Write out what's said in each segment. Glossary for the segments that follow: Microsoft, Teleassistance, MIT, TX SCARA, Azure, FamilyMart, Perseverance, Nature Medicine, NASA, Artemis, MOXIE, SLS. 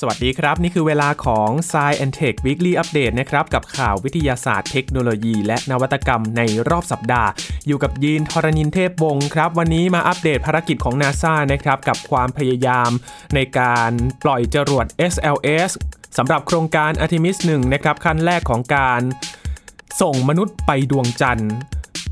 สวัสดีครับนี่คือเวลาของ Science and Tech Weekly Update นะครับกับข่าววิทยาศาสตร์เทคโนโลยีและนวัตกรรมในรอบสัปดาห์อยู่กับยีนทรณินเทพวงศ์ครับวันนี้มาอัปเดตภารกิจของ NASA นะครับกับความพยายามในการปล่อยจรวด SLS สำหรับโครงการ Artemis 1 นะครับขั้นแรกของการส่งมนุษย์ไปดวงจันทร์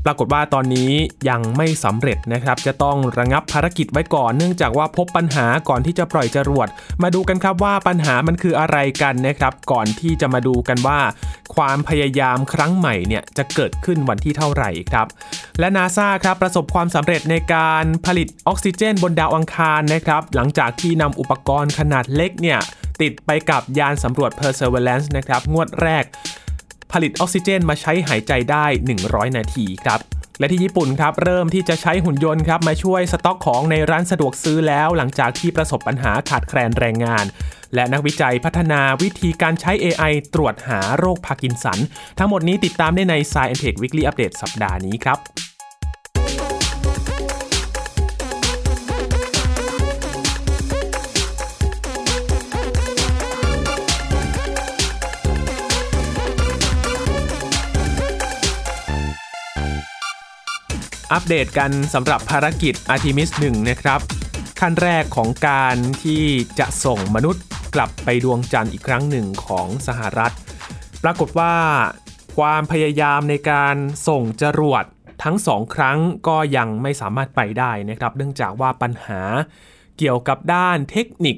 ปรากฏว่าตอนนี้ยังไม่สำเร็จนะครับจะต้องระงับภารกิจไว้ก่อนเนื่องจากว่าพบปัญหาก่อนที่จะปล่อยจรวดมาดูกันครับว่าปัญหามันคืออะไรกันนะครับก่อนที่จะมาดูกันว่าความพยายามครั้งใหม่เนี่ยจะเกิดขึ้นวันที่เท่าไหร่ครับและ NASA ครับประสบความสำเร็จในการผลิตออกซิเจนบนดาวอังคารนะครับหลังจากที่นำอุปกรณ์ขนาดเล็กเนี่ยติดไปกับยานสำรวจ Perseverance นะครับงวดแรกผลิตออกซิเจนมาใช้หายใจได้100นาทีครับและที่ญี่ปุ่นครับเริ่มที่จะใช้หุ่นยนต์ครับมาช่วยสต็อกของในร้านสะดวกซื้อแล้วหลังจากที่ประสบปัญหาขาดแคลนแรงงานและนักวิจัยพัฒนาวิธีการใช้ AI ตรวจหาโรคพาร์กินสันทั้งหมดนี้ติดตามได้ใน Science Tech Weekly Update สัปดาห์นี้ครับอัปเดตกันสำหรับภารกิจ Artemis 1 นะครับขั้นแรกของการที่จะส่งมนุษย์กลับไปดวงจันทร์อีกครั้งหนึ่งของสหรัฐปรากฏว่าความพยายามในการส่งจรวดทั้ง2ครั้งก็ยังไม่สามารถไปได้นะครับเนื่องจากว่าปัญหาเกี่ยวกับด้านเทคนิค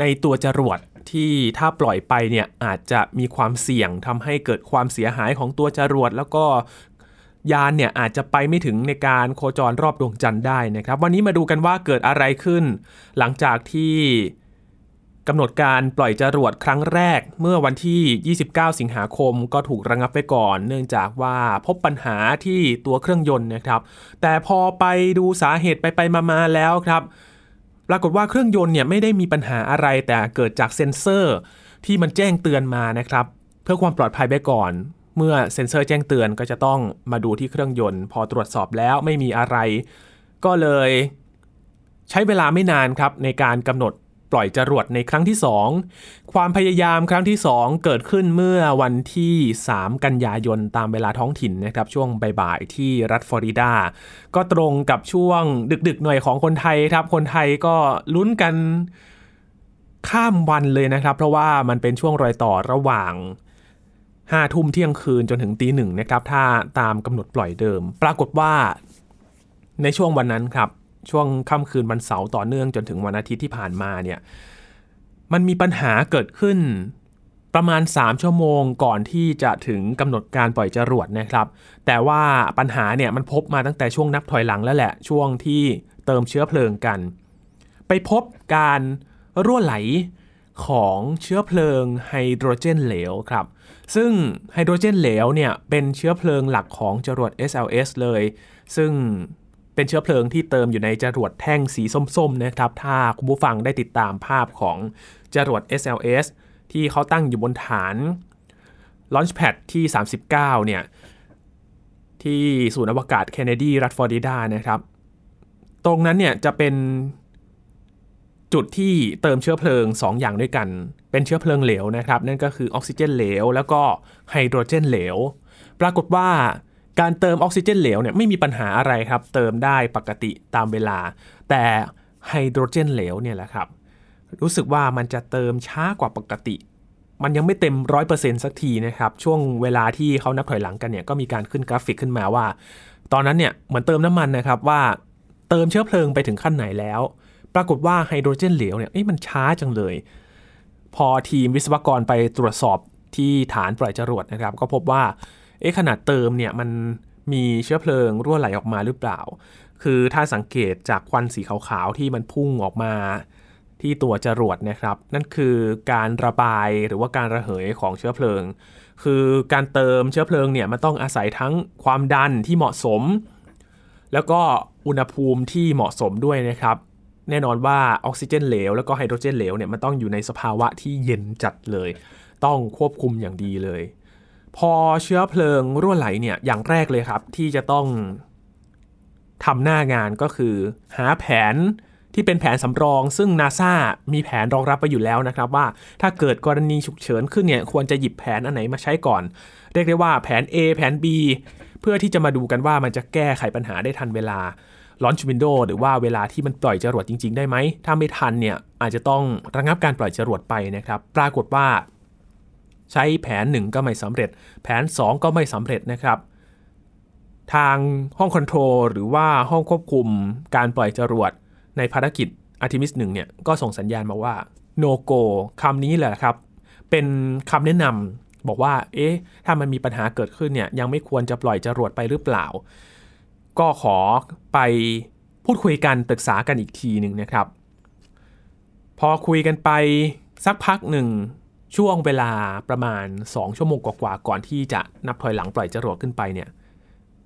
ในตัวจรวดที่ถ้าปล่อยไปเนี่ยอาจจะมีความเสี่ยงทำให้เกิดความเสียหายของตัวจรวดแล้วก็ยานเนี่ยอาจจะไปไม่ถึงในการโคจรรอบดวงจันทร์ได้นะครับวันนี้มาดูกันว่าเกิดอะไรขึ้นหลังจากที่กำหนดการปล่อยจรวดครั้งแรกเมื่อวันที่29สิงหาคมก็ถูกระงับไปก่อนเนื่องจากว่าพบปัญหาที่ตัวเครื่องยนต์นะครับแต่พอไปดูสาเหตุไปมาแล้วครับปรากฏว่าเครื่องยนต์เนี่ยไม่ได้มีปัญหาอะไรแต่เกิดจากเซ็นเซอร์ที่มันแจ้งเตือนมานะครับเพื่อความปลอดภัยไปก่อนเมื่อเซ็นเซอร์แจ้งเตือนก็จะต้องมาดูที่เครื่องยนต์พอตรวจสอบแล้วไม่มีอะไรก็เลยใช้เวลาไม่นานครับในการกำหนดปล่อยจรวดในครั้งที่2ความพยายามครั้งที่2เกิดขึ้นเมื่อวันที่3กันยายนตามเวลาท้องถิ่นนะครับช่วงบ่ายๆที่รัฐฟลอริดาก็ตรงกับช่วงดึกๆหน่อยของคนไทยครับคนไทยก็ลุ้นกันข้ามวันเลยนะครับเพราะว่ามันเป็นช่วงรอยต่อระหว่าง5 ทุ่มเที่ยงคืนจนถึง 1:00 นนะครับถ้าตามกำหนดปล่อยเดิมปรากฏว่าในช่วงวันนั้นครับช่วงค่ำคืนวันเสาร์ต่อเนื่องจนถึงวันอาทิตย์ที่ผ่านมาเนี่ยมันมีปัญหาเกิดขึ้นประมาณ3ชั่วโมงก่อนที่จะถึงกำหนดการปล่อยจรวดนะครับแต่ว่าปัญหาเนี่ยมันพบมาตั้งแต่ช่วงนับถอยหลังแล้วแหละช่วงที่เติมเชื้อเพลิงกันไปพบการรั่วไหลของเชื้อเพลิงไฮโดรเจนเหลวครับซึ่งไฮโดรเจนเหลวเนี่ยเป็นเชื้อเพลิงหลักของจรวด SLS เลยซึ่งเป็นเชื้อเพลิงที่เติมอยู่ในจรวดแท่งสีส้มๆนะครับถ้าคุณผู้ฟังได้ติดตามภาพของจรวด SLS ที่เขาตั้งอยู่บนฐาน Launch Pad ที่39เนี่ยที่ศูนย์อวกาศเคนเนดีรัฐฟลอริดานะครับตรงนั้นเนี่ยจะเป็นจุดที่เติมเชื้อเพลิง2 อย่างด้วยกันเป็นเชื้อเพลิงเหลวนะครับนั่นก็คือออกซิเจนเหลวแล้วก็ไฮโดรเจนเหลวปรากฏว่าการเติมออกซิเจนเหลวเนี่ยไม่มีปัญหาอะไรครับเติมได้ปกติตามเวลาแต่ไฮโดรเจนเหลวเนี่ยแหละครับรู้สึกว่ามันจะเติมช้ากว่าปกติมันยังไม่เต็ม 100% สักทีนะครับช่วงเวลาที่เขานับถอยหลังกันเนี่ยก็มีการขึ้นกราฟิกขึ้นมาว่าตอนนั้นเนี่ยเหมือนเติมน้ำมันนะครับว่าเติมเชื้อเพลิงไปถึงขั้นไหนแล้วปรากฏว่าไฮโดรเจนเหลวเนี่ยมันช้าจังเลยพอทีมวิศวกรไปตรวจสอบที่ฐานปล่อยจรวดนะครับก็พบว่าขนาดเติมเนี่ยมันมีเชื้อเพลิงรั่วไหลออกมาหรือเปล่าคือถ้าสังเกตจากควันสีขาวๆที่มันพุ่งออกมาที่ตัวจรวดนะครับนั่นคือการระบายหรือว่าการระเหยของเชื้อเพลิงคือการเติมเชื้อเพลิงเนี่ยมันต้องอาศัยทั้งความดันที่เหมาะสมแล้วก็อุณหภูมิที่เหมาะสมด้วยนะครับแน่นอนว่าออกซิเจนเหลวแล้วก็ไฮโดรเจนเหลวเนี่ยมันต้องอยู่ในสภาวะที่เย็นจัดเลยต้องควบคุมอย่างดีเลยพอเชื้อเพลิงรั่วไหลเนี่ยอย่างแรกเลยครับที่จะต้องทำหน้างานก็คือหาแผน ที่เป็นแผนสำรองซึ่ง NASA มีแผนรองรับไว้อยู่แล้วนะครับว่าถ้าเกิดกรณีฉุกเฉินขึ้นเนี่ยควรจะหยิบแผนอันไหนมาใช้ก่อนเรียกได้ว่าแผน A แผน B เพื่อที่จะมาดูกันว่ามันจะแก้ไขปัญหาได้ทันเวลา Launch Window หรือว่าเวลาที่มันปล่อยจรวดจริงๆได้ไหมถ้าไม่ทันเนี่ยอาจจะต้องระงับการปล่อยจรวดไปนะครับปรากฏว่าใช้แผน1ก็ไม่สำเร็จแผน2ก็ไม่สำเร็จนะครับทางห้องคอนโทรลหรือว่าห้องควบคุมการปล่อยจรวดในภารกิจ Artemis 1 เนี่ยก็ส่งสัญญาณมาว่า No Go คำนี้แหละครับเป็นคำแนะนำบอกว่าถ้ามันมีปัญหาเกิดขึ้นเนี่ยยังไม่ควรจะปล่อยจรวดไปหรือเปล่าก็ขอไปพูดคุยกันปรึกษากันอีกทีนึงนะครับพอคุยกันไปสักพักหนึ่งช่วงเวลาประมาณ2ชั่วโมงกว่าๆก่อนที่จะนับถอยหลังปล่อยจรวดขึ้นไปเนี่ย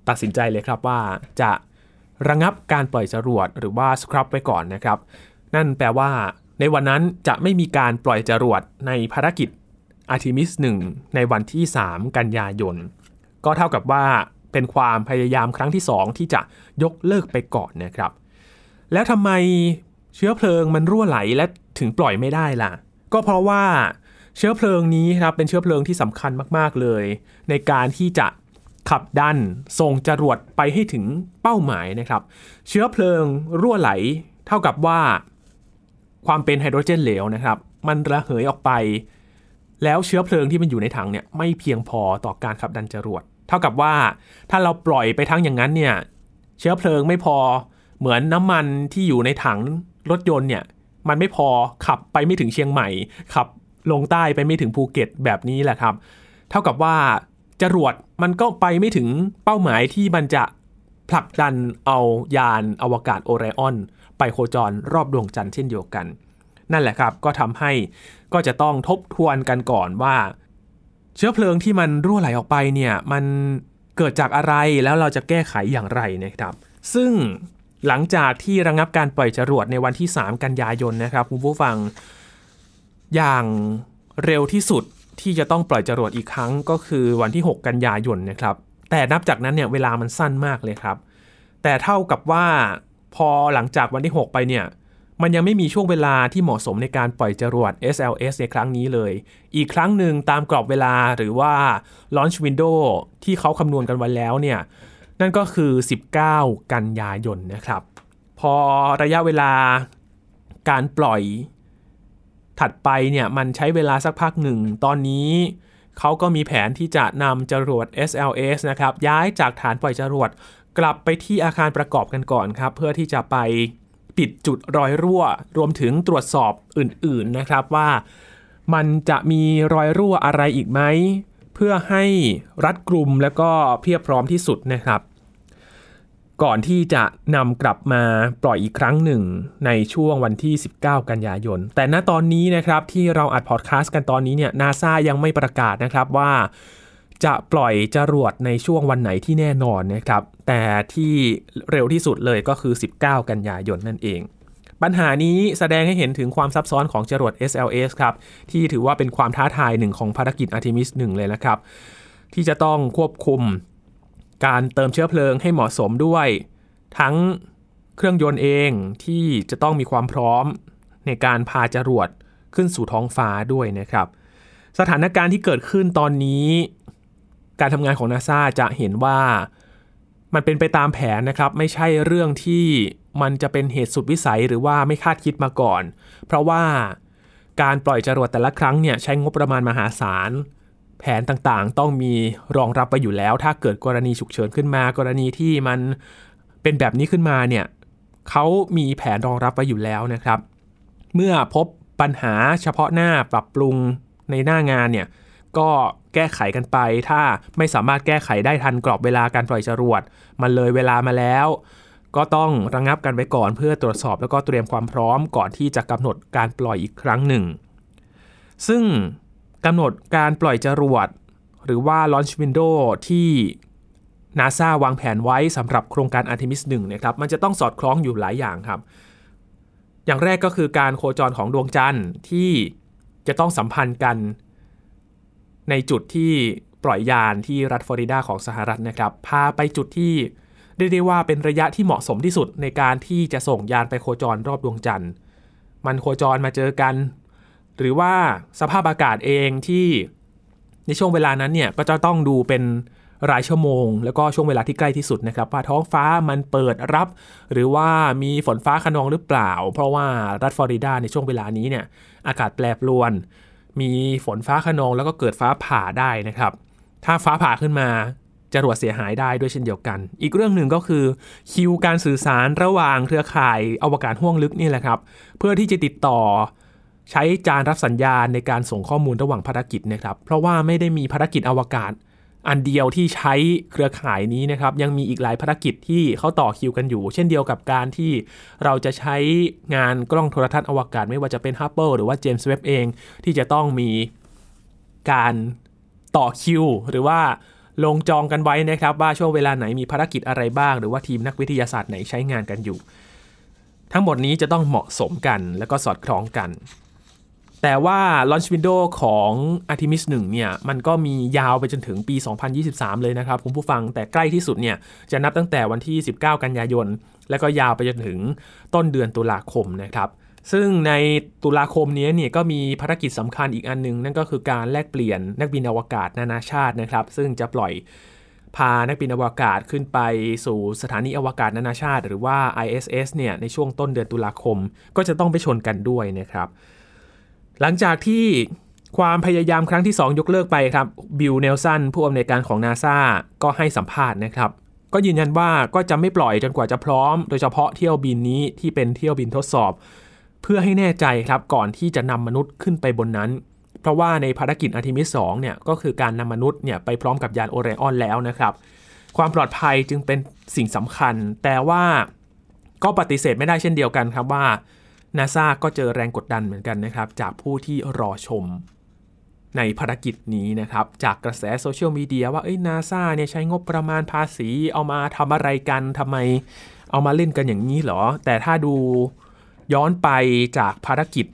ตัดสินใจเลยครับว่าจะระงับการปล่อยจรวดหรือว่าสครับไว้ก่อนนะครับนั่นแปลว่าในวันนั้นจะไม่มีการปล่อยจรวดในภารกิจ Artemis 1 ในวันที่3กันยายนก็เท่ากับว่าเป็นความพยายามครั้งที่2ที่จะยกเลิกไปก่อนนะครับแล้วทำไมเชื้อเพลิงมันรั่วไหลและถึงปล่อยไม่ได้ล่ะก็เพราะว่าเชื้อเพลิงนี้ครับเป็นเชื้อเพลิงที่สำคัญมากๆเลยในการที่จะขับดันส่งจรวดไปให้ถึงเป้าหมายนะครับเชื้อเพลิงรั่วไหลเท่ากับว่าความเป็นไฮโดรเจนเหลวนะครับมันระเหยออกไปแล้วเชื้อเพลิงที่มันอยู่ในถังเนี่ยไม่เพียงพอต่อการขับดันจรวดเท่ากับว่าถ้าเราปล่อยไปทั้งอย่างนั้นเนี่ยเชื้อเพลิงไม่พอเหมือนน้ำมันที่อยู่ในถังรถยนต์เนี่ยมันไม่พอขับไปไม่ถึงเชียงใหม่ขับลงใต้ไปไม่ถึงภูเก็ตแบบนี้แหละครับเท่ากับว่าจรวดมันก็ไปไม่ถึงเป้าหมายที่มันจะผลักดันเอายานอวกาศโอไรออนไปโคจรรอบดวงจันทร์เช่นเดียวกันนั่นแหละครับก็ทำให้ก็จะต้องทบทวนกันก่อนว่าเชื้อเพลิงที่มันรั่วไหลออกไปเนี่ยมันเกิดจากอะไรแล้วเราจะแก้ไขอย่างไรนะครับซึ่งหลังจากที่ระงับการปล่อยจรวดในวันที่3กันยายนนะครับคุณผู้ฟังอย่างเร็วที่สุดที่จะต้องปล่อยจรวดอีกครั้งก็คือวันที่6กันยายนนะครับแต่นับจากนั้นเนี่ยเวลามันสั้นมากเลยครับแต่เท่ากับว่าพอหลังจากวันที่6ไปเนี่ยมันยังไม่มีช่วงเวลาที่เหมาะสมในการปล่อยจรวด SLS ในครั้งนี้เลยอีกครั้งหนึ่งตามกรอบเวลาหรือว่า Launch Window ที่เขาคำนวณกันไว้แล้วเนี่ยนั่นก็คือ19กันยายนนะครับพอระยะเวลาการปล่อยถัดไปเนี่ยมันใช้เวลาสักพักหนึ่งตอนนี้เขาก็มีแผนที่จะนำจรวด SLS นะครับย้ายจากฐานปล่อยจรวดกลับไปที่อาคารประกอบกันก่อนครับเพื่อที่จะไปปิดจุดรอยรั่วรวมถึงตรวจสอบอื่นๆนะครับว่ามันจะมีรอยรั่วอะไรอีกไหมเพื่อให้รัดกุมแล้วก็เพียบพร้อมที่สุดนะครับก่อนที่จะนำกลับมาปล่อยอีกครั้งหนึ่งในช่วงวันที่19กันยายนแต่ณตอนนี้นะครับที่เราอัดพอดคาสต์กันตอนนี้เนี่ย NASA ยังไม่ประกาศนะครับว่าจะปล่อยจรวดในช่วงวันไหนที่แน่นอนนะครับแต่ที่เร็วที่สุดเลยก็คือ19กันยายนนั่นเองปัญหานี้แสดงให้เห็นถึงความซับซ้อนของจรวด SLS ครับที่ถือว่าเป็นความท้าทายหนึ่งของภารกิจ Artemis 1 เลยนะครับที่จะต้องควบคุมการเติมเชื้อเพลิงให้เหมาะสมด้วยทั้งเครื่องยนต์เองที่จะต้องมีความพร้อมในการพาจรวดขึ้นสู่ท้องฟ้าด้วยนะครับสถานการณ์ที่เกิดขึ้นตอนนี้การทำงานของ NASA จะเห็นว่ามันเป็นไปตามแผนนะครับไม่ใช่เรื่องที่มันจะเป็นเหตุสุดวิสัยหรือว่าไม่คาดคิดมาก่อนเพราะว่าการปล่อยจรวดแต่ละครั้งเนี่ยใช้งบประมาณมหาศาลแผนต่างๆต้องมีรองรับไปอยู่แล้วถ้าเกิดกรณีฉุกเฉินขึ้นมากรณีที่มันเป็นแบบนี้ขึ้นมาเนี่ยเขามีแผนรองรับไว้อยู่แล้วนะครับเมื่อพบปัญหาเฉพาะหน้าปรับปรุงในหน้างานเนี่ยก็แก้ไขกันไปถ้าไม่สามารถแก้ไขได้ทันกรอบเวลาการปล่อยจรวดมันเลยเวลามาแล้วก็ต้องระงับกันไว้ก่อนเพื่อตรวจสอบแล้วก็เตรียมความพร้อมก่อนที่จะกำหนดการปล่อยอีกครั้งหนึ่งซึ่งกำหนดการปล่อยจรวดหรือว่า Launch Window ที่ NASA วางแผนไว้สำหรับโครงการ Artemis 1 นะครับมันจะต้องสอดคล้องอยู่หลายอย่างครับอย่างแรกก็คือการโคจรของดวงจันทร์ที่จะต้องสัมพันธ์กันในจุดที่ปล่อยยานที่รัฐฟลอริดาของสหรัฐนะครับพาไปจุดที่ เรียกได้ว่าเป็นระยะที่เหมาะสมที่สุดในการที่จะส่งยานไปโคจรรอบดวงจันทร์มันโคจรมาเจอกันหรือว่าสภาพอากาศเองที่ในช่วงเวลานั้นเนี่ยก็จะต้องดูเป็นรายชั่วโมงแล้วก็ช่วงเวลาที่ใกล้ที่สุดนะครับว่าท้องฟ้ามันเปิดรับหรือว่ามีฝนฟ้าคะนองหรือเปล่าเพราะว่ารัฐฟลอริดาในช่วงเวลานี้เนี่ยอากาศแปรปรวนมีฝนฟ้าคะนองแล้วก็เกิดฟ้าผ่าได้นะครับถ้าฟ้าผ่าขึ้นมาจรวดเสียหายได้ด้วยเช่นเดียวกันอีกเรื่องหนึ่งก็คือคิวการสื่อสารระหว่างเครือข่ายอวกาศห้วงลึกนี่แหละครับเพื่อที่จะติดต่อใช้จานรับสัญญาณในการส่งข้อมูลระหว่างภารกิจนะครับเพราะว่าไม่ได้มีภารกิจอวกาศอันเดียวที่ใช้เครือข่ายนี้นะครับยังมีอีกหลายภารกิจที่เขาต่อคิวกันอยู่เช่นเดียวกับการที่เราจะใช้งานกล้องโทรทัศน์อวกาศไม่ว่าจะเป็นฮับเบิลหรือว่าเจมส์เว็บเองที่จะต้องมีการต่อคิวหรือว่าลงจองกันไว้นะครับว่าช่วงเวลาไหนมีภารกิจอะไรบ้างหรือว่าทีมนักวิทยาศาสตร์ไหนใช้งานกันอยู่ทั้งหมดนี้จะต้องเหมาะสมกันและก็สอดคล้องกันแต่ว่า launch window ของ Artemis 1 เนี่ยมันก็มียาวไปจนถึงปี 2023 เลยนะครับคุณผู้ฟังแต่ใกล้ที่สุดเนี่ยจะนับตั้งแต่วันที่ 19 กันยายนแล้วก็ยาวไปจนถึงต้นเดือนตุลาคมนะครับซึ่งในตุลาคมนี้เนี่ยก็มีภารกิจสำคัญอีกอันนึงนั่นก็คือการแลกเปลี่ยนนักบินอวกาศนานาชาตินะครับซึ่งจะปล่อยพานักบินอวกาศขึ้นไปสู่สถานีอวกาศนานาชาติหรือว่า ISS เนี่ยในช่วงต้นเดือนตุลาคมก็จะต้องไปชนกันด้วยนะครับหลังจากที่ความพยายามครั้งที่2ยกเลิกไปครับบิล เนลสันผู้อำนวยการของ NASA ก็ให้สัมภาษณ์นะครับก็ยืนยันว่าก็จะไม่ปล่อยจนกว่าจะพร้อมโดยเฉพาะเที่ยวบินนี้ที่เป็นเที่ยวบินทดสอบเพื่อให้แน่ใจครับก่อนที่จะนำมนุษย์ขึ้นไปบนนั้นเพราะว่าในภารกิจ Artemis 2 เนี่ยก็คือการนำมนุษย์เนี่ยไปพร้อมกับยานโอไรออนแล้วนะครับความปลอดภัยจึงเป็นสิ่งสำคัญแต่ว่าก็ปฏิเสธไม่ได้เช่นเดียวกันครับว่าNASA ก็เจอแรงกดดันเหมือนกันนะครับจากผู้ที่รอชมในภารกิจนี้นะครับจากกระแสโซเชียลมีเดียว่าNASA เนี่ยใช้งบประมาณภาษีเอามาทำอะไรกันทำไมเอามาเล่นกันอย่างนี้เหรอแต่ถ้าดูย้อนไปจากภารกิจ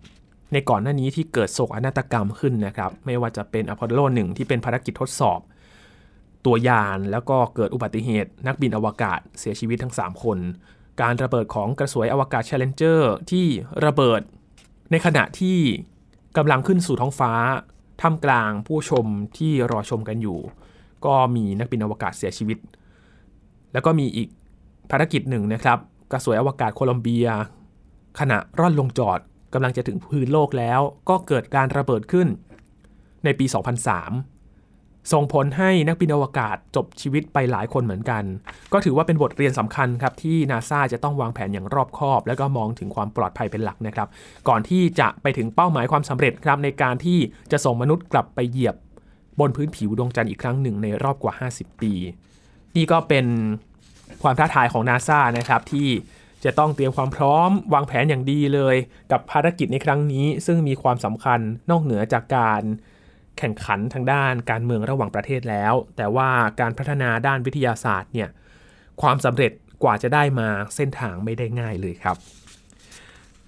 ในก่อนหน้านี้ที่เกิดโศกนาฏกรรมขึ้นนะครับไม่ว่าจะเป็นอพอลโล 1 ที่เป็นภารกิจทดสอบตัวยานแล้วก็เกิดอุบัติเหตุนักบินอวกาศเสียชีวิตทั้ง3คนการระเบิดของกระสวยอวกาศ Challenger ที่ระเบิดในขณะที่กำลังขึ้นสู่ท้องฟ้าท่ามกลางผู้ชมที่รอชมกันอยู่ก็มีนักบินอวกาศเสียชีวิตแล้วก็มีอีกภารกิจหนึ่งนะครับกระสวยอวกาศโคลอมเบียขณะร่อนลงจอดกำลังจะถึงพื้นโลกแล้วก็เกิดการระเบิดขึ้นในปี 2003 ส่งผลให้นักบินอวกาศจบชีวิตไปหลายคนเหมือนกันก็ถือว่าเป็นบทเรียนสำคัญครับที่ NASA จะต้องวางแผนอย่างรอบคอบแล้วก็มองถึงความปลอดภัยเป็นหลักนะครับก่อนที่จะไปถึงเป้าหมายความสำเร็จครับในการที่จะส่งมนุษย์กลับไปเหยียบบนพื้นผิวดวงจันทร์อีกครั้งหนึ่งในรอบกว่า50ปีนี่ก็เป็นความท้าทายของ NASA นะครับที่จะต้องเตรียมความพร้อมวางแผนอย่างดีเลยกับภารกิจในครั้งนี้ซึ่งมีความสำคัญนอกเหนือจากการแข่งขันทางด้านการเมืองระหว่างประเทศแล้วแต่ว่าการพัฒนาด้านวิทยาศาสตร์เนี่ยความสำเร็จกว่าจะได้มาเส้นทางไม่ได้ง่ายเลยครับ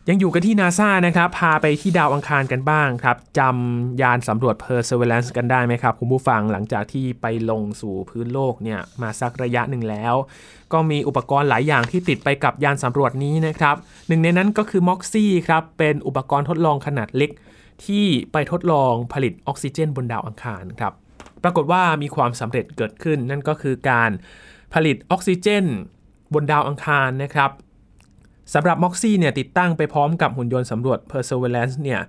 ยังอยู่กันที่ NASA นะครับพาไปที่ดาวอังคารกันบ้างครับจำยานสำรวจ Perseverance กันได้ไหมครับคุณผู้ฟังหลังจากที่ไปลงสู่พื้นโลกเนี่ยมาสักระยะหนึ่งแล้วก็มีอุปกรณ์หลายอย่างที่ติดไปกับยานสำรวจนี้นะครับหนึ่งในนั้นก็คือ MOXIE ครับเป็นอุปกรณ์ทดลองขนาดเล็กที่ไปทดลองผลิตออกซิเจนบนดาวอังคารครับปรากฏว่ามีความสำเร็จเกิดขึ้นนั่นก็คือการผลิตออกซิเจนบนดาวอังคารนะครับสำหรับ MOXIE เนี่ยติดตั้งไปพร้อมกับหุ่นยนต์สำรวจ Perseverance เนี่ย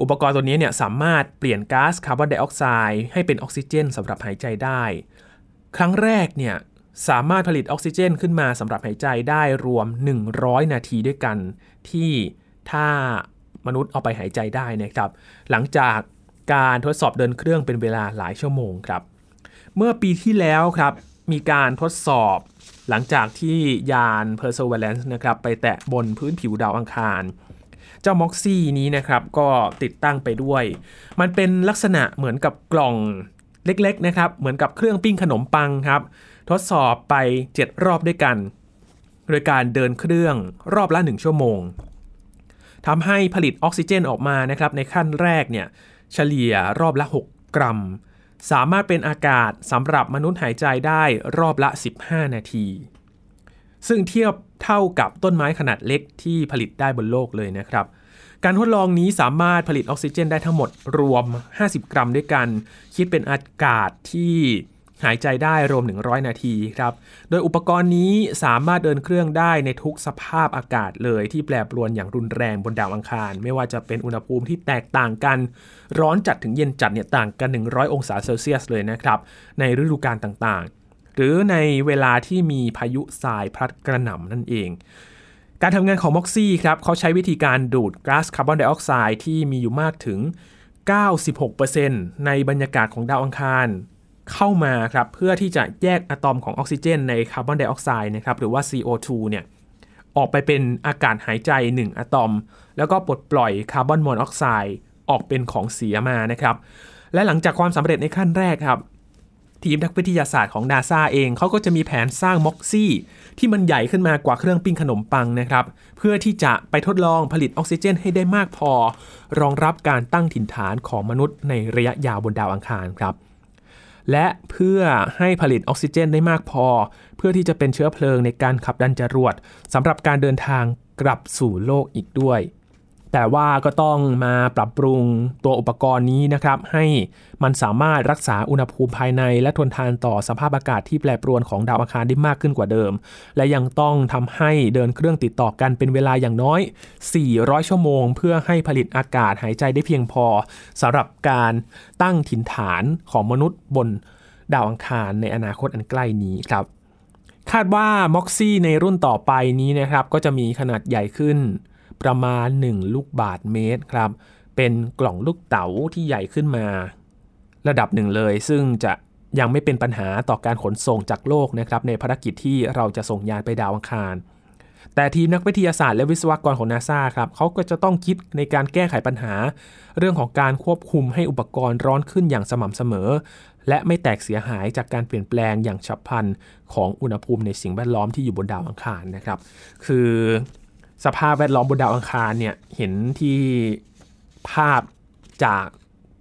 อุปกรณ์ตัวนี้เนี่ยสามารถเปลี่ยนก๊าซคาร์บอนไดออกไซด์ให้เป็นออกซิเจนสำหรับหายใจได้ครั้งแรกเนี่ยสามารถผลิตออกซิเจนขึ้นมาสำหรับหายใจได้รวม100นาทีด้วยกันที่ถ้ามนุษย์เอาไปหายใจได้นะครับหลังจากการทดสอบเดินเครื่องเป็นเวลาหลายชั่วโมงครับเมื่อปีที่แล้วครับมีการทดสอบหลังจากที่ยาน Perseverance นะครับไปแตะบนพื้นผิวดาวอังคารเจ้า MOXIE นี้นะครับก็ติดตั้งไปด้วยมันเป็นลักษณะเหมือนกับกล่องเล็กๆนะครับเหมือนกับเครื่องปิ้งขนมปังครับทดสอบไป7รอบด้วยกันโดยการเดินเครื่องรอบละ1ชั่วโมงทำให้ผลิตออกซิเจนออกมานะครับในขั้นแรกเนี่ยเฉลี่ยรอบละ6กรัมสามารถเป็นอากาศสำหรับมนุษย์หายใจได้รอบละ15นาที ซึ่งเทียบเท่ากับต้นไม้ขนาดเล็กที่ผลิตได้บนโลกเลยนะครับการทดลองนี้สามารถผลิตออกซิเจนได้ทั้งหมดรวม50 กรัมด้วยกันคิดเป็นอากาศที่หายใจได้รวม100 นาทีครับโดยอุปกรณ์นี้สามารถเดินเครื่องได้ในทุกสภาพอากาศเลยที่แปรปรวนอย่างรุนแรงบนดาวอังคารไม่ว่าจะเป็นอุณหภูมิที่แตกต่างกันร้อนจัดถึงเย็นจัดเนี่ยต่างกัน100 องศาเซลเซียสเลยนะครับในฤดูกาลต่างๆหรือในเวลาที่มีพายุทรายพัดกระหน่ำนั่นเองการทำงานของ MOXIE ครับเขาใช้วิธีการดูดก๊าซคาร์บอนไดออกไซด์ที่มีอยู่มากถึง 96% ในบรรยากาศของดาวอังคารเข้ามาครับเพื่อที่จะแยกอะตอมของออกซิเจนในคาร์บอนไดออกไซด์นะครับหรือว่า CO2 เนี่ยออกไปเป็นอากาศหายใจ1อะตอมแล้วก็ปลดปล่อยคาร์บอนมอนอกไซด์ออกเป็นของเสียมานะครับและหลังจากความสำเร็จในขั้นแรกครับทีมนักวิทยาศาสตร์ของ NASA เองเขาก็จะมีแผนสร้าง MOXIE ที่มันใหญ่ขึ้นมากว่าเครื่องปิ้งขนมปังนะครับเพื่อที่จะไปทดลองผลิตออกซิเจนให้ได้มากพอรองรับการตั้งถิ่นฐานของมนุษย์ในระยะยาวบนดาวอังคารครับและเพื่อให้ผลิตออกซิเจนได้มากพอเพื่อที่จะเป็นเชื้อเพลิงในการขับดันจรวดสำหรับการเดินทางกลับสู่โลกอีกด้วยแต่ว่าก็ต้องมาปรับปรุงตัวอุปกรณ์นี้นะครับให้มันสามารถรักษาอุณหภูมิภายในและทนทานต่อสภาพอากาศที่แปรปรวนของดาวอังคารได้มากขึ้นกว่าเดิมและยังต้องทำให้เดินเครื่องติดต่อกันเป็นเวลาอย่างน้อย400 ชั่วโมงเพื่อให้ผลิตอากาศหายใจได้เพียงพอสำหรับการตั้งถิ่นฐานของมนุษย์บนดาวอังคารในอนาคตอันใกล้นี้ครับคาดว่า MOXIE ในรุ่นต่อไปนี้นะครับก็จะมีขนาดใหญ่ขึ้นประมาณ1 ลูกบาศก์เมตรครับเป็นกล่องลูกเต๋าที่ใหญ่ขึ้นมาระดับหนึ่งเลยซึ่งจะยังไม่เป็นปัญหาต่อการขนส่งจากโลกนะครับในภารกิจที่เราจะส่งยานไปดาวอังคารแต่ทีมนักวิทยาศาสตร์และวิศวกรของ NASA ครับเขาก็จะต้องคิดในการแก้ไขปัญหาเรื่องของการควบคุมให้อุปกรณ์ร้อนขึ้นอย่างสม่ำเสมอและไม่แตกเสียหายจากการเปลี่ยนแปลงอย่างฉับพลันของอุณหภูมิในสิ่งแวดล้อมที่อยู่บนดาวอังคารนะครับคือสภาพแวดล้อมบนดาวอังคารเนี่ยเห็นที่ภาพจาก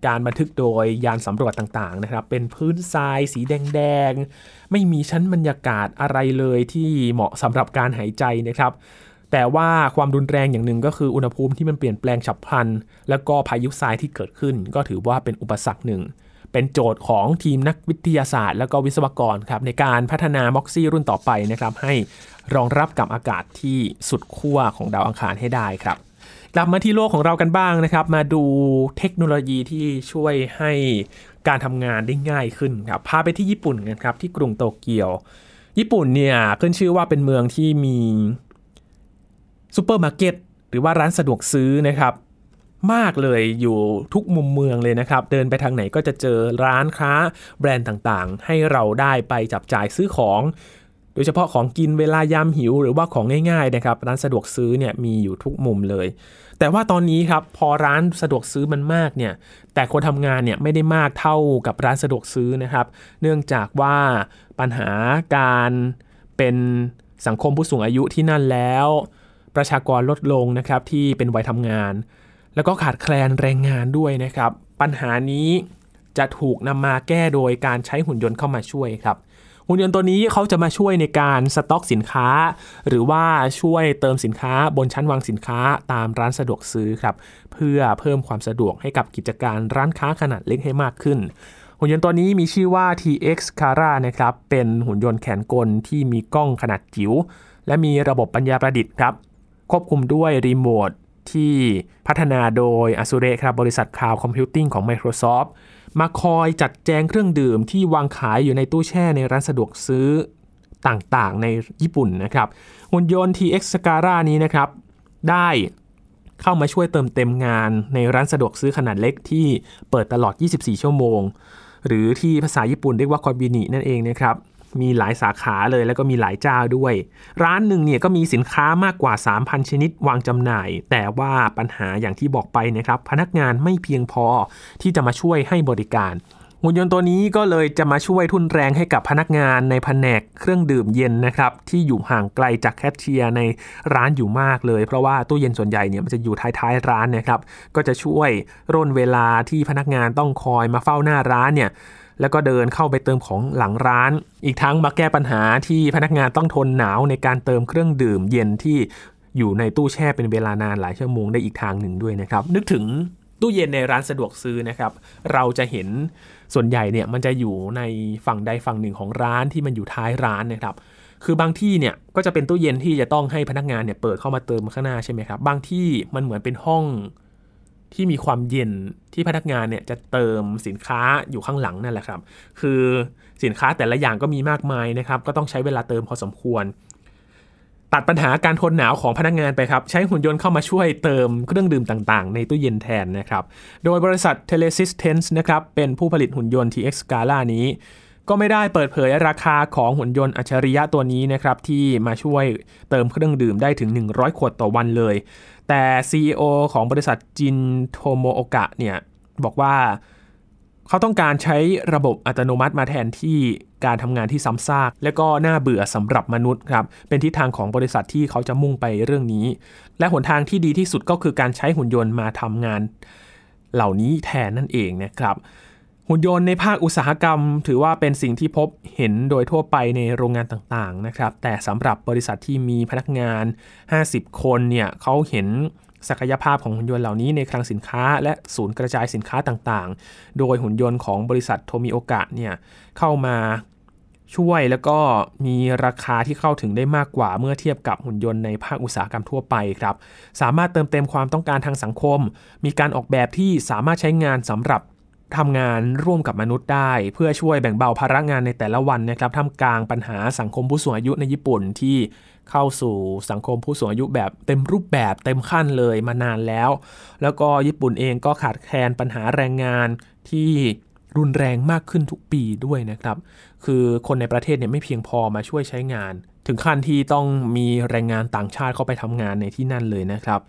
การบันทึกโดยยานสำรวจต่างๆนะครับเป็นพื้นทรายสีแดงๆไม่มีชั้นบรรยากาศอะไรเลยที่เหมาะสำหรับการหายใจนะครับแต่ว่าความรุนแรงอย่างหนึ่งก็คืออุณหภูมิที่มันเปลี่ยนแปลงฉับพลันแล้วก็พายุทรายที่เกิดขึ้นก็ถือว่าเป็นอุปสรรคหนึ่งเป็นโจทย์ของทีมนักวิทยาศาสตร์และก็วิศวกรครับในการพัฒนา MOXIE รุ่นต่อไปนะครับให้รองรับกับอากาศที่สุดขั้วของดาวอังคารให้ได้ครับกลับมาที่โลกของเรากันบ้างนะครับมาดูเทคโนโลยีที่ช่วยให้การทำงานได้ง่ายขึ้นครับพาไปที่ญี่ปุ่นกันครับที่กรุงโตเกียวญี่ปุ่นเนี่ยขึ้นชื่อว่าเป็นเมืองที่มีซูเปอร์มาร์เก็ตหรือว่าร้านสะดวกซื้อนะครับมากเลยอยู่ทุกมุมเมืองเลยนะครับเดินไปทางไหนก็จะเจอร้านค้าแบรนด์ต่างๆให้เราได้ไปจับจ่ายซื้อของโดยเฉพาะของกินเวลายามหิวหรือว่าของง่ายๆนะครับร้านสะดวกซื้อเนี่ยมีอยู่ทุกมุมเลยแต่ว่าตอนนี้ครับพอร้านสะดวกซื้อมันมากเนี่ยแต่คนทำงานเนี่ยไม่ได้มากเท่ากับร้านสะดวกซื้อนะครับเนื่องจากว่าปัญหาการเป็นสังคมผู้สูงอายุที่นั่นแล้วประชากรลดลงนะครับที่เป็นวัยทำงานแล้วก็ขาดแคลนแรงงานด้วยนะครับปัญหานี้จะถูกนำมาแก้โดยการใช้หุ่นยนต์เข้ามาช่วยครับหุ่นยนต์ตัวนี้เขาจะมาช่วยในการสต็อกสินค้าหรือว่าช่วยเติมสินค้าบนชั้นวางสินค้าตามร้านสะดวกซื้อครับเพื่อเพิ่มความสะดวกให้กับกิจการร้านค้าขนาดเล็กให้มากขึ้นหุ่นยนต์ตัวนี้มีชื่อว่า TX SCARA นะครับเป็นหุ่นยนต์แขนกลที่มีกล้องขนาดจิ๋วและมีระบบปัญญาประดิษฐ์ครับควบคุมด้วยรีโมทที่พัฒนาโดย Azure ครับบริษัท Cloud Computing ของ Microsoft มาคอยจัดแจงเครื่องดื่มที่วางขายอยู่ในตู้แช่ในร้านสะดวกซื้อต่างๆในญี่ปุ่นนะครับหุ่นยนต์ TX SCARA นี้นะครับได้เข้ามาช่วยเติมเต็มงานในร้านสะดวกซื้อขนาดเล็กที่เปิดตลอด 24 ชั่วโมงหรือที่ภาษาญี่ปุ่นเรียกว่าคอนบินินั่นเองนะครับมีหลายสาขาเลยแล้วก็มีหลายเจ้าด้วยร้านหนึ่งเนี่ยก็มีสินค้ามากกว่า 3,000 ชนิดวางจำหน่ายแต่ว่าปัญหาอย่างที่บอกไปนะครับพนักงานไม่เพียงพอที่จะมาช่วยให้บริการหุ่นยนต์ตัวนี้ก็เลยจะมาช่วยทุ่นแรงให้กับพนักงานในแผนกเครื่องดื่มเย็นนะครับที่อยู่ห่างไกลจากแคชเชียร์ในร้านอยู่มากเลยเพราะว่าตู้เย็นส่วนใหญ่เนี่ยมันจะอยู่ท้ายๆร้านนะครับก็จะช่วยร่นเวลาที่พนักงานต้องคอยมาเฝ้าหน้าร้านเนี่ย แล้วก็เดินเข้าไปเติมของหลังร้านอีกทั้งมาแก้ปัญหาที่พนักงานต้องทนหนาวในการเติมเครื่องดื่มเย็นที่อยู่ในตู้แช่เป็นเวลานานหลายชั่วโมงได้อีกทางหนึ่งด้วยนะครับนึกถึงตู้เย็นในร้านสะดวกซื้อนะครับเราจะเห็นส่วนใหญ่เนี่ยมันจะอยู่ในฝั่งใดฝั่งหนึ่งของร้านที่มันอยู่ท้ายร้านนะครับคือบางที่เนี่ยก็จะเป็นตู้เย็นที่จะต้องให้พนักงานเนี่ยเปิดเข้ามาเติมข้างหน้าใช่ไหมครับบางที่มันเหมือนเป็นห้องที่มีความเย็นที่พนักงานเนี่ยจะเติมสินค้าอยู่ข้างหลังนั่นแหละครับคือสินค้าแต่ละอย่างก็มีมากมายนะครับก็ต้องใช้เวลาเติมพอสมควรตัดปัญหาการทนหนาวของพนักงานไปครับใช้หุ่นยนต์เข้ามาช่วยเติมเครื่องดื่มต่างๆในตู้เย็นแทนนะครับโดยบริษัท Teleassistance นะครับเป็นผู้ผลิตหุ่นยนต์ TX SCARA นี้ก็ไม่ได้เปิดเผยราคาของหุ่นยนต์อัจฉริยะตัวนี้นะครับที่มาช่วยเติมเครื่องดื่มได้ถึง100ขวดต่อวันเลยแต่ CEO ของบริษัทจินโทโมโอกะเนี่ยบอกว่าเขาต้องการใช้ระบบอัตโนมัติมาแทนที่การทำงานที่ซ้ำซากและก็น่าเบื่อสำหรับมนุษย์ครับเป็นทิศทางของบริษัทที่เขาจะมุ่งไปเรื่องนี้และหนทางที่ดีที่สุดก็คือการใช้หุ่นยนต์มาทำงานเหล่านี้แทนนั่นเองนะครับหุ่นยนต์ในภาคอุตสาหกรรมถือว่าเป็นสิ่งที่พบเห็นโดยทั่วไปในโรงงานต่างๆนะครับแต่สำหรับบริษัทที่มีพนักงาน50คนเนี่ยเขาเห็นศักยภาพของหุ่นยนต์เหล่านี้ในคลังสินค้าและศูนย์กระจายสินค้าต่างๆโดยหุ่นยนต์ของบริษัทโทมิโอกะเนี่ยเข้ามาช่วยแล้วก็มีราคาที่เข้าถึงได้มากกว่าเมื่อเทียบกับหุ่นยนต์ในภาคอุตสาหกรรมทั่วไปครับสามารถเติมเต็มความต้องการทางสังคมมีการออกแบบที่สามารถใช้งานสำหรับทำงานร่วมกับมนุษย์ได้เพื่อช่วยแบ่งเบาภาระงานในแต่ละวันนะครับท่ามกลางปัญหาสังคมผู้สูงอายุในญี่ปุ่นที่เข้าสู่สังคมผู้สูงอายุแบบเต็มรูปแบบเต็มขั้นเลยมานานแล้วแล้วก็ญี่ปุ่นเองก็ขาดแคลนปัญหาแรงงานที่รุนแรงมากขึ้นทุกปีด้วยนะครับคือคนในประเทศเนี่ยไม่เพียงพอมาช่วยใช้งานถึงขั้นที่ต้องมีแรงงานต่างชาติเข้าไปทำงานในที่นั่นเลยนะครับ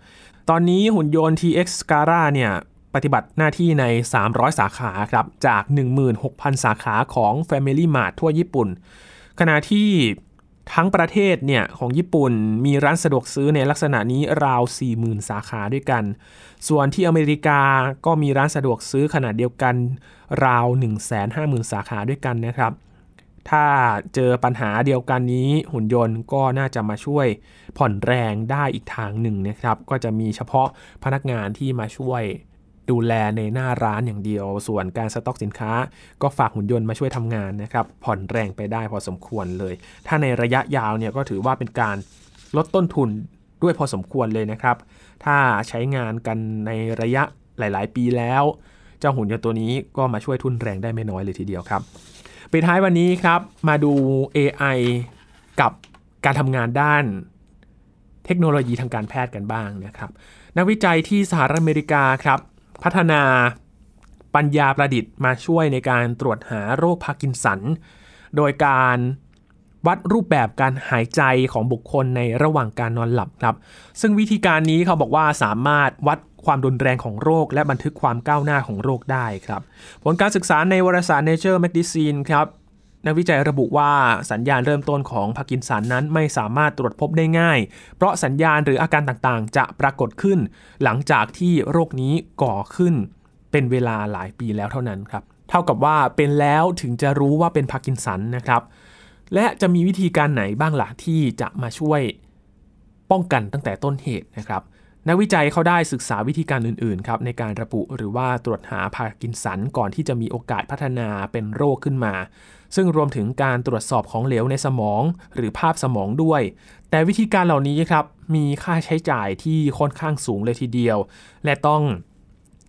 ตอนนี้หุ่นยนต์ TX SCARA เนี่ยปฏิบัติหน้าที่ใน300สาขาครับจาก 16,000 สาขาของ FamilyMart ทั่วญี่ปุ่นขณะที่ทั้งประเทศเนี่ยของญี่ปุ่นมีร้านสะดวกซื้อในลักษณะนี้ราว 40,000 สาขาด้วยกันส่วนที่อเมริกาก็มีร้านสะดวกซื้อขนาดเดียวกันราว 150,000 สาขาด้วยกันนะครับถ้าเจอปัญหาเดียวกันนี้หุ่นยนต์ก็น่าจะมาช่วยผ่อนแรงได้อีกทางหนึ่งนะครับก็จะมีเฉพาะพนักงานที่มาช่วยดูแลในหน้าร้านอย่างเดียวส่วนการสต็อกสินค้าก็ฝากหุ่นยนต์มาช่วยทำงานนะครับผ่อนแรงไปได้พอสมควรเลยถ้าในระยะยาวเนี่ยก็ถือว่าเป็นการลดต้นทุนด้วยพอสมควรเลยนะครับถ้าใช้งานกันในระยะหลายๆปีแล้วเจ้าหุ่นยนต์ตัวนี้ก็มาช่วยทุนแรงได้ไม่น้อยเลยทีเดียวครับปิดท้ายวันนี้ครับมาดู AI กับการทำงานด้านเทคโนโลยีทางการแพทย์กันบ้างนะครับนักวิจัยที่สหรัฐอเมริกาครับพัฒนาปัญญาประดิษฐ์มาช่วยในการตรวจหาโรคพาร์กินสันโดยการวัดรูปแบบการหายใจของบุคคลในระหว่างการนอนหลับครับซึ่งวิธีการนี้เขาบอกว่าสามารถวัดความรุนแรงของโรคและบันทึกความก้าวหน้าของโรคได้ครับผลการศึกษาในวารสาร Nature Medicine ครับนักวิจัยระบุว่าสัญญาณเริ่มต้นของพาร์กินสันนั้นไม่สามารถตรวจพบได้ง่ายเพราะสัญญาณหรืออาการต่างๆจะปรากฏขึ้นหลังจากที่โรคนี้ก่อขึ้นเป็นเวลาหลายปีแล้วเท่านั้นครับเท่ากับว่าเป็นแล้วถึงจะรู้ว่าเป็นพาร์กินสันนะครับและจะมีวิธีการไหนบ้างล่ะที่จะมาช่วยป้องกันตั้งแต่ต้นเหตุนะครับนักวิจัยเขาได้ศึกษาวิธีการอื่นๆครับในการระบุหรือว่าตรวจหาพาร์กินสันก่อนที่จะมีโอกาสพัฒนาเป็นโรคขึ้นมาซึ่งรวมถึงการตรวจสอบของเหลวในสมองหรือภาพสมองด้วยแต่วิธีการเหล่านี้ครับมีค่าใช้จ่ายที่ค่อนข้างสูงเลยทีเดียวและต้อง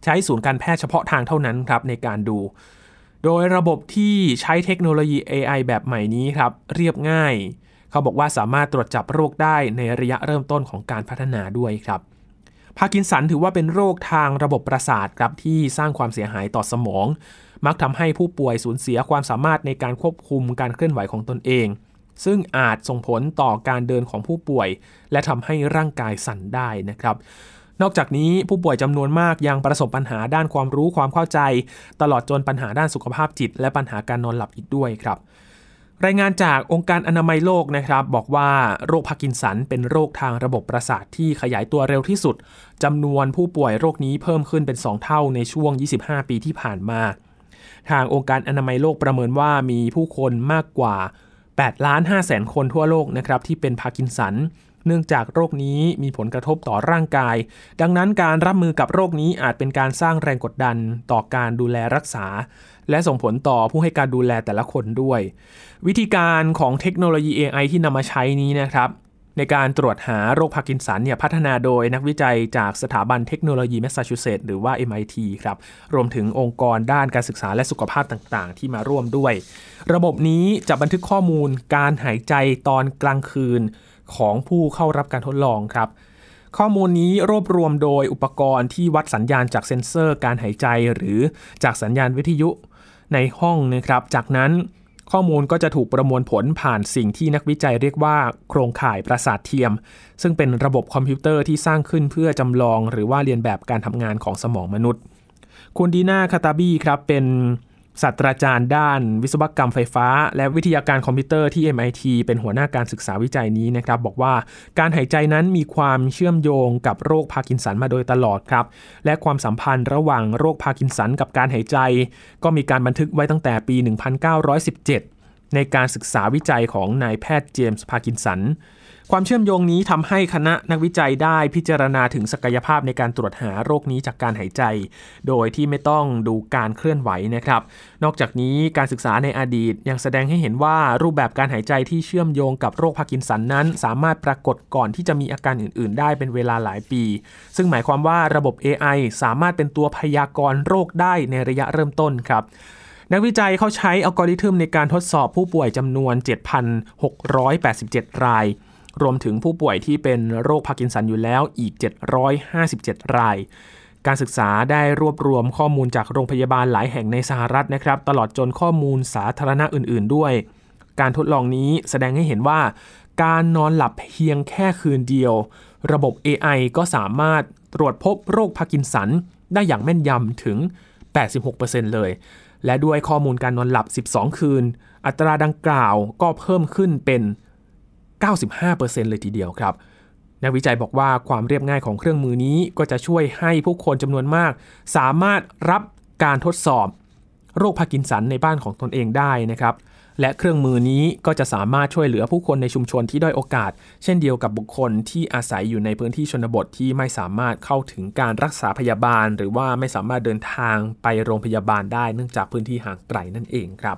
ใช้ศูนย์การแพทย์เฉพาะทางเท่านั้นครับในการดูโดยระบบที่ใช้เทคโนโลยี AI แบบใหม่นี้ครับเรียบง่ายเขาบอกว่าสามารถตรวจจับโรคได้ในระยะเริ่มต้นของการพัฒนาด้วยครับพาร์กินสันถือว่าเป็นโรคทางระบบประสาทครับที่สร้างความเสียหายต่อสมองมักทำให้ผู้ป่วยสูญเสียความสามารถในการควบคุมการเคลื่อนไหวของตนเองซึ่งอาจส่งผลต่อการเดินของผู้ป่วยและทำให้ร่างกายสั่นได้นะครับนอกจากนี้ผู้ป่วยจำนวนมากยังประสบปัญหาด้านความรู้ความเข้าใจตลอดจนปัญหาด้านสุขภาพจิตและปัญหาการนอนหลับอีกด้วยครับรายงานจากองค์การอนามัยโลกนะครับบอกว่าโรคพาร์กินสันเป็นโรคทางระบบประสาทที่ขยายตัวเร็วที่สุดจำนวนผู้ป่วยโรคนี้เพิ่มขึ้นเป็น2 เท่าในช่วง25 ปีที่ผ่านมา ทางองค์การอนามัยโลกประเมินว่ามีผู้คนมากกว่า 8,500,000 คนทั่วโลกนะครับที่เป็นพาร์กินสันเนื่องจากโรคนี้มีผลกระทบต่อร่างกายดังนั้นการรับมือกับโรคนี้อาจเป็นการสร้างแรงกดดันต่อการดูแลรักษาและส่งผลต่อผู้ให้การดูแลแต่ละคนด้วยวิธีการของเทคโนโลยี AI ที่นำมาใช้นี้นะครับในการตรวจหาโรคพาร์กินสันเนี่ยพัฒนาโดยนักวิจัยจากสถาบันเทคโนโลยีแมสซาชูเซตส์หรือว่า MIT ครับรวมถึงองค์กรด้านการศึกษาและสุขภาพต่างๆที่มาร่วมด้วยระบบนี้จะบันทึกข้อมูลการหายใจตอนกลางคืนของผู้เข้ารับการทดลองครับข้อมูลนี้รวบรวมโดยอุปกรณ์ที่วัดสัญญาณจากเซ็นเซอร์การหายใจหรือจากสัญญาณวิทยุในห้องนะครับจากนั้นข้อมูลก็จะถูกประมวลผลผ่านสิ่งที่นักวิจัยเรียกว่าโครงข่ายประสาทเทียมซึ่งเป็นระบบคอมพิวเตอร์ที่สร้างขึ้นเพื่อจำลองหรือว่าเรียนแบบการทำงานของสมองมนุษย์คุณดีน่าคาตาบีครับเป็นศาสตราจารย์ด้านวิศวกรรมไฟฟ้าและวิทยาการคอมพิวเตอร์ที่ MIT เป็นหัวหน้าการศึกษาวิจัยนี้นะครับบอกว่าการหายใจนั้นมีความเชื่อมโยงกับโรคพาร์กินสันมาโดยตลอดครับและความสัมพันธ์ระหว่างโรคพาร์กินสันกับการหายใจก็มีการบันทึกไว้ตั้งแต่ปี 1917 ในการศึกษาวิจัยของนายแพทย์เจมส์พาร์กินสันความเชื่อมโยงนี้ทำให้คณะนักวิจัยได้พิจารณาถึงศักยภาพในการตรวจหาโรคนี้จากการหายใจโดยที่ไม่ต้องดูการเคลื่อนไหวนะครับนอกจากนี้การศึกษาในอดีตยังแสดงให้เห็นว่ารูปแบบการหายใจที่เชื่อมโยงกับโรคพาร์กินสันนั้นสามารถปรากฏก่อนที่จะมีอาการอื่นๆได้เป็นเวลาหลายปีซึ่งหมายความว่าระบบ AI สามารถเป็นตัวพยากรณ์โรคได้ในระยะเริ่มต้นครับนักวิจัยเขาใช้อัลกอริทึมในการทดสอบผู้ป่วยจำนวน 7,687 รายรวมถึงผู้ป่วยที่เป็นโรคพาร์กินสันอยู่แล้วอีก757รายการศึกษาได้รวบรวมข้อมูลจากโรงพยาบาลหลายแห่งในสหรัฐนะครับตลอดจนข้อมูลสาธารณะอื่นๆด้วยการทดลองนี้แสดงให้เห็นว่าการนอนหลับเพียงแค่คืนเดียวระบบ AI ก็สามารถตรวจพบโรคพาร์กินสันได้อย่างแม่นยำถึง 86% เลยและด้วยข้อมูลการนอนหลับ12คืนอัตราดังกล่าวก็เพิ่มขึ้นเป็น95% เลยทีเดียวครับนักวิจัยบอกว่าความเรียบง่ายของเครื่องมือนี้ก็จะช่วยให้ผู้คนจำนวนมากสามารถรับการทดสอบโรคพาร์กินสันในบ้านของตนเองได้นะครับและเครื่องมือนี้ก็จะสามารถช่วยเหลือผู้คนในชุมชนที่ด้อยโอกาสเช่นเดียวกับบุคคลที่อาศัยอยู่ในพื้นที่ชนบทที่ไม่สามารถเข้าถึงการรักษาพยาบาลหรือว่าไม่สามารถเดินทางไปโรงพยาบาลได้เนื่องจากพื้นที่ห่างไกลนั่นเองครับ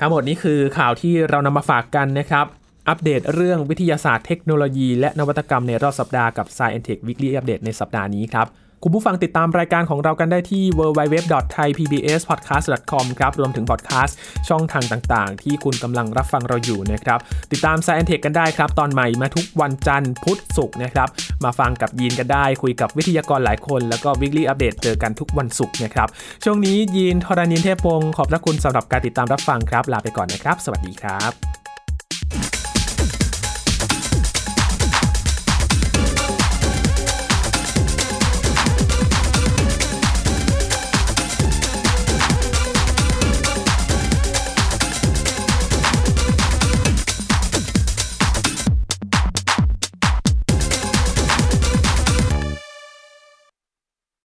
ทั้งหมดนี้คือข่าวที่เรานำมาฝากกันนะครับอัปเดตเรื่องวิทยาศาสตร์เทคโนโลยีและนวัตกรรมในรอบสัปดาห์กับ Science & Tech Weekly Update ในสัปดาห์นี้ครับคุณผู้ฟังติดตามรายการของเรากันได้ที่ www.thaipbspodcast.com ครับรวมถึง podcast ช่องทางต่างๆที่คุณกำลังรับฟังเราอยู่นะครับติดตาม Science & Tech กันได้ครับตอนใหม่มาทุกวันจันทร์พุธศุกร์นะครับมาฟังกับยีนกันได้คุยกับวิทยากรหลายคนแล้วก็ Weekly Update เจอกันทุกวันศุกร์นะครับช่วงนี้ยีนธรณินทร์เทพวงศ์ขอบพระคุณสำหรับการติดตามรับฟังครับลาไปก่อนนะครับสวัสดีครับ